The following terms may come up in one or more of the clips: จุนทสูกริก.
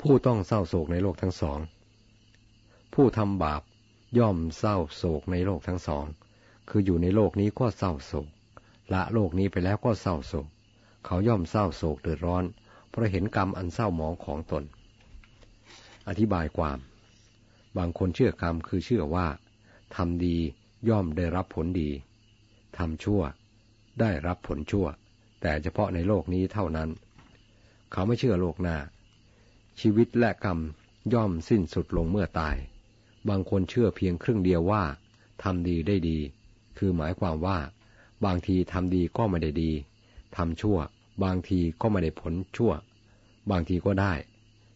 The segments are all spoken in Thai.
ผู้ต้องเศร้าโศกในโลกทั้งสองผู้ทำบาปย่อมเศร้าโศกในโลกทั้งสองคืออยู่ในโลกนี้ก็เศร้าโศกละโลกนี้ไปแล้วก็เศร้าโศกเขาย่อมเศร้าโศกเดือดร้อนเพราะเห็นกรรมอันเศร้าหมองของตนอธิบายความบางคนเชื่อกรรมคือเชื่อว่าทำดีย่อมได้รับผลดีทำชั่วได้รับผลชั่วแต่เฉพาะในโลกนี้เท่านั้นเขาไม่เชื่อโลกหน้าชีวิตและกรรมย่อมสิ้นสุดลงเมื่อตายบางคนเชื่อเพียงครึ่งเดียวว่าทำดีได้ดีคือหมายความว่าบางทีทำดีก็ไม่ได้ดีทำชั่วบางทีก็ไม่ได้ผลชั่วบางทีก็ได้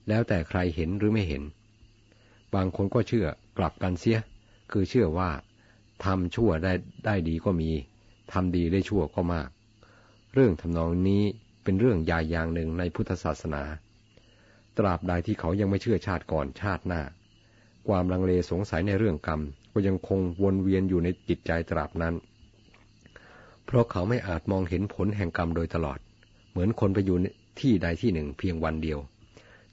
แล้วแต่ใครเห็นหรือไม่เห็นบางคนก็เชื่อกลับกันเสียคือเชื่อว่าทำชั่วได้ดีก็มีทำดีได้ชั่วก็มากเรื่องทำนองนี้เป็นเรื่องใหญ่อย่างหนึ่งในพุทธศาสนาตราบใดที่เขายังไม่เชื่อชาติก่อนชาติหน้าความลังเลสงสัยในเรื่องกรรมก็ยังคงวนเวียนอยู่ในจิตใจตราบนั้นเพราะเขาไม่อาจมองเห็นผลแห่งกรรมโดยตลอดเหมือนคนไปอยู่ที่ใดที่หนึ่งเพียงวันเดียว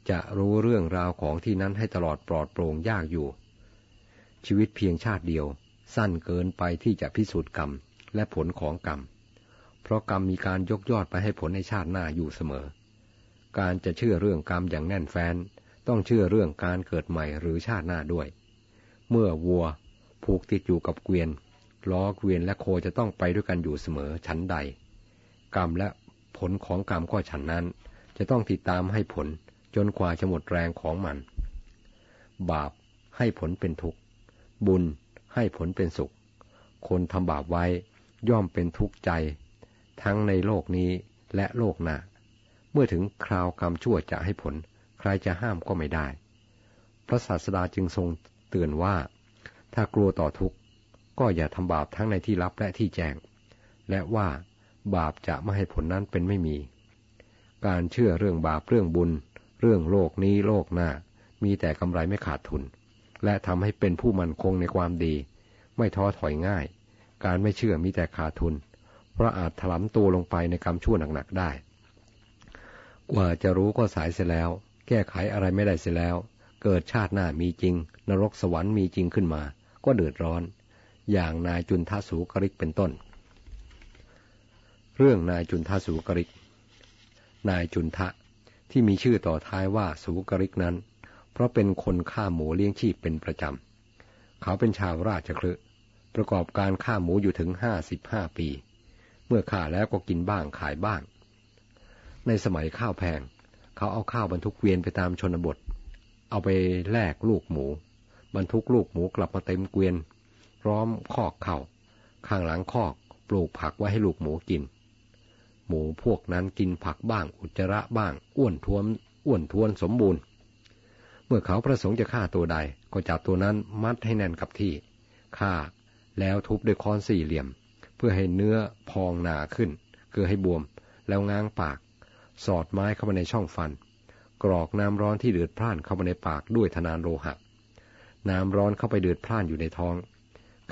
จะรู้เรื่องราวของที่นั้นให้ตลอดปลอดโปร่งยากอยู่ชีวิตเพียงชาติเดียวสั้นเกินไปที่จะพิสูจน์กรรมและผลของกรรมเพราะกรรมมีการยกยอดไปให้ผลในชาติหน้าอยู่เสมอการจะเชื่อเรื่องกรรมอย่างแน่นแฟ้นต้องเชื่อเรื่องการเกิดใหม่หรือชาติหน้าด้วยเมื่อวัวผูกติดอยู่กับเกวียนล้อเกวียนและโคจะต้องไปด้วยกันอยู่เสมอฉันใดกรรมและผลของกรรมก็ฉันนั้นจะต้องติดตามให้ผลจนกว่าจะหมดแรงของมันบาปให้ผลเป็นทุกข์บุญให้ผลเป็นสุขคนทำบาปไว้ย่อมเป็นทุกข์ใจทั้งในโลกนี้และโลกหน้าเมื่อถึงคราวกรรมชั่วจะให้ผลใครจะห้ามก็ไม่ได้พระศาสดาจึงทรงเตือนว่าถ้ากลัวต่อทุกข์ก็อย่าทำบาปทั้งในที่ลับและที่แจ้งและว่าบาปจะไม่ให้ผลนั้นเป็นไม่มีการเชื่อเรื่องบาปเรื่องบุญเรื่องโลกนี้โลกหน้ามีแต่กำไรไม่ขาดทุนและทำให้เป็นผู้มั่นคงในความดีไม่ท้อถอยง่ายการไม่เชื่อมีแต่ขาดทุนเพราะอาจถลำตัวลงไปในกรรมชั่วหนักๆได้กว่าจะรู้ก็สายเสียแล้วแก้ไขอะไรไม่ได้เสียแล้วเกิดชาติหน้ามีจริงนรกสวรรค์มีจริงขึ้นมาก็เดือดร้อนอย่างนายจุนทสูกฤิกเป็นต้นเรื่องนายจุนทสูกฤิกนายจุนทะที่มีชื่อต่อท้ายว่าสูกฤิกนั้นเพราะเป็นคนฆ่าหมูเลี้ยงชีพเป็นประจำเขาเป็นชาวราชคฤห์ประกอบการฆ่าหมูอยู่ถึง55ปีเมื่อฆ่าแล้วก็กินบ้างขายบ้างในสมัยข้าวแพงเขาเอาข้าวบรรทุกเกวียนไปตามชนบทเอาไปแลกลูกหมูบรรทุกลูกหมูกลับมาเต็มเกวียนร้อมคอกเข้าข้างหลังคอกปลูกผักไว้ให้ลูกหมูกินหมูพวกนั้นกินผักบ้างอุจจาระบ้างอ้วนท้วนสมบูรณ์เมื่อเขาประสงค์จะฆ่าตัวใดก็จับตัวนั้นมัดให้แน่นกับที่ฆ่าแล้วทุบด้วยค้อนสี่เหลี่ยมเพื่อให้เนื้อพองหนาขึ้นคือให้บวมแล้วง้างปากสอดไม้เข้าไปในช่องฟันกรอกน้ำร้อนที่เดือดพล่านเข้าไปในปากด้วยทนารโลหะน้ำร้อนเข้าไปเดือดพล่านอยู่ในท้อง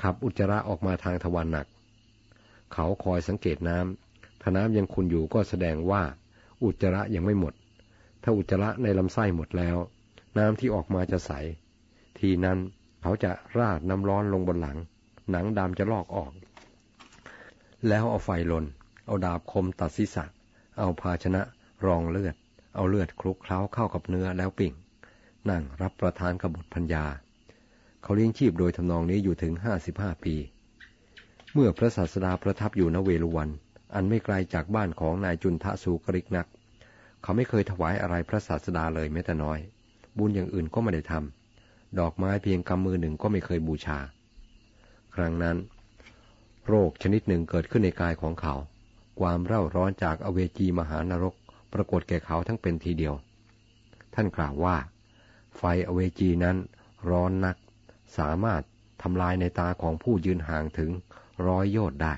ขับอุจจาระออกมาทางทวารหนักเขาคอยสังเกตน้ำถ้าน้ำยังขุ่นอยู่ก็แสดงว่าอุจจาระยังไม่หมดถ้าอุจจาระในลำไส้หมดแล้วน้ำที่ออกมาจะใสทีนั้นเขาจะราดน้ำร้อนลงบนหลังหนังดำจะลอกออกแล้วเอาไฟลนเอาดาบคมตัดศีรษะเอาภาชนะรองเลือดเอาเลือดคลุกเคล้าเข้ากับเนื้อแล้วปิ้งนั่งรับประทานกับบุตรภรรยาเขาเลี้ยงชีพโดยทำนองนี้อยู่ถึง55ปีเมื่อพระศาสดาประทับอยู่ณเวฬุวันอันไม่ไกลจากบ้านของนายจุนทสูกฤิกนักเขาไม่เคยถวายอะไรพระศาสดาเลยแม้แต่น้อยบุญอย่างอื่นก็ไม่ได้ทำดอกไม้เพียงกำมือหนึ่งก็ไม่เคยบูชาครั้งนั้นโรคชนิดหนึ่งเกิดขึ้นในกายของเขาความเร่าร้อนจากอเวจีมหานรกปรากฏแก่เขาทั้งเป็นทีเดียวท่านกล่าวว่าไฟอเวจีนั้นร้อนนักสามารถทำลายในตาของผู้ยืนห่างถึง100โยชน์ได้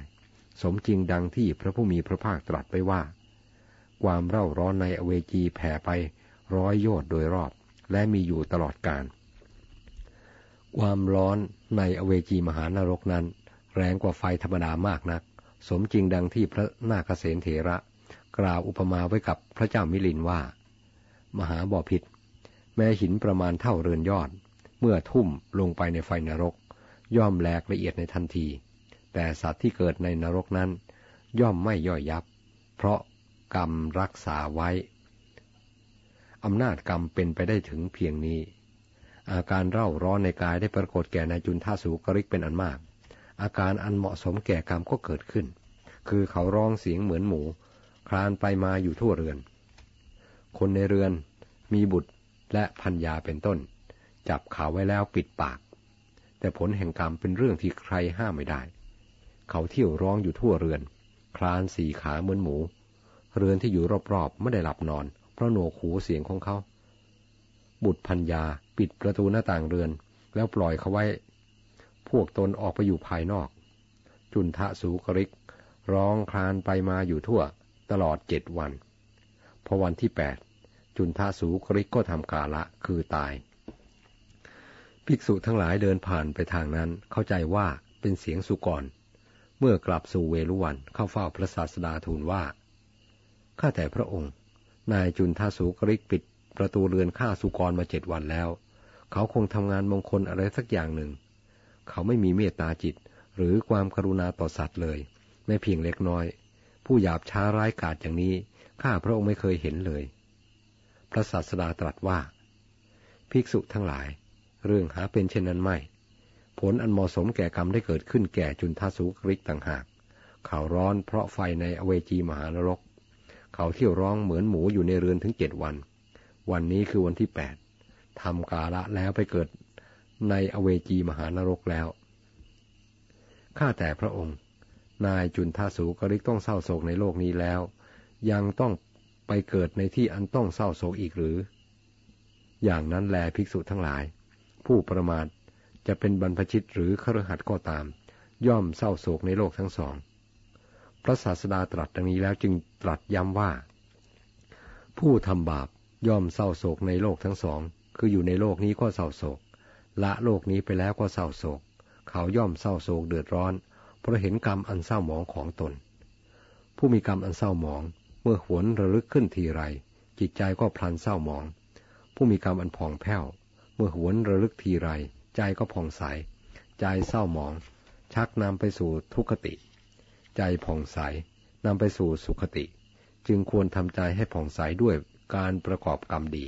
สมจริงดังที่พระผู้มีพระภาคตรัสไว้ว่าความเร่าร้อนในอเวจีแผ่ไป100โยชน์โดยรอบและมีอยู่ตลอดกาลความร้อนในอเวจีมหานรกนั้นแรงกว่าไฟธรรมดามากนักสมจริงดังที่พระนาคเสนเถระกล่าวอุปมาไว้กับพระเจ้ามิลินว่ามหาบ่อพิษ แม้หินประมาณเท่าเรือนยอดเมื่อทุ่มลงไปในไฟนรกย่อมแหลกละเอียดในทันทีแต่สัตว์ที่เกิดในนรกนั้นย่อมไม่ย่อยยับเพราะกรรมรักษาไว้อำนาจกรรมเป็นไปได้ถึงเพียงนี้อาการเร่าร้อนในกายได้ปรากฏแก่นายจุนท่าสูกริกเป็นอันมากอาการอันเหมาะสมแก่กรรมก็เกิดขึ้นคือเขาร้องเสียงเหมือนหมูคลานไปมาอยู่ทั่วเรือนคนในเรือนมีบุตรและภรรยาเป็นต้นจับเขาไว้แล้วปิดปากแต่ผลแห่งกรรมเป็นเรื่องที่ใครห้ามไม่ได้เขาเที่ยวร้องอยู่ทั่วเรือนคลานสี่ขาเหมือนหมูเรือนที่อยู่รอบๆไม่ได้หลับนอนเพราะหนวกหูเสียงของเขาบุตรภรรยาปิดประตูหน้าต่างเรือนแล้วปล่อยเขาไว้พวกตนออกไปอยู่ภายนอกจุนทะสูกริกร้องคลานไปมาอยู่ทั่วตลอด7วันพอวันที่8จุนทะสูกริกก็ทำกาละคือตายภิกษุทั้งหลายเดินผ่านไปทางนั้นเข้าใจว่าเป็นเสียงสุกรเมื่อกลับสู่เวฬุวันเข้าเฝ้าพระศาสดาทูลว่าข้าแต่พระองค์นายจุนทะสูกริกปิดประตูเรือนฆ่าสุกรมา7วันแล้วเขาคงทำงานมงคลอะไรสักอย่างหนึ่งเขาไม่มีเมตตาจิตหรือความกรุณาต่อสัตว์เลยไม่เพียงเล็กน้อยผู้หยาบช้าร้ายกาจอย่างนี้ข้าพระองค์ไม่เคยเห็นเลยพระศาสดาตรัสว่าภิกษุทั้งหลายเรื่องหาเป็นเช่นนั้นไม่ผลอันเหมาะสมแก่กรรมได้เกิดขึ้นแก่จุนทะสูกริกต่างหากเขาร้อนเพราะไฟในอเวจีมหานรกเขาเที่ยวร้องเหมือนหมูอยู่ในเรือนถึง7วันวันนี้คือวันที่8ทำกาละแล้วไปเกิดในอเวจีมหานรกแล้วข้าแต่พระองค์นายจุนทะสูกริกต้องเศร้าโศกในโลกนี้แล้วยังต้องไปเกิดในที่อันต้องเศร้าโศกอีกหรืออย่างนั้นแลภิกษุทั้งหลายผู้ประมาทจะเป็นบรรพชิตหรือคฤหัสถ์ก็ตามย่อมเศร้าโศกในโลกทั้งสองพระศาสดาตรัสดังนี้แล้วจึงตรัสย้ำว่าผู้ทำบาปย่อมเศร้าโศกในโลกทั้งสองคืออยู่ในโลกนี้ก็เศร้าโศกละโลกนี้ไปแล้วก็เศร้าโศกเขาย่อมเศร้าโศกเดือดร้อนเพราะเห็นกรรมอันเศร้าหมองของตนผู้มีกรรมอันเศร้าหมองเมื่อหวนระลึกขึ้นทีไรจิตใจก็พลันเศร้าหมองผู้มีกรรมอันผ่องแผ้วเมื่อหวนระลึกทีไรใจก็ผ่องใสใจเศร้าหมองชักนำไปสู่ทุกขติใจผ่องใสนำไปสู่สุขติจึงควรทำใจให้ผ่องใสด้วยการประกอบกรรมดี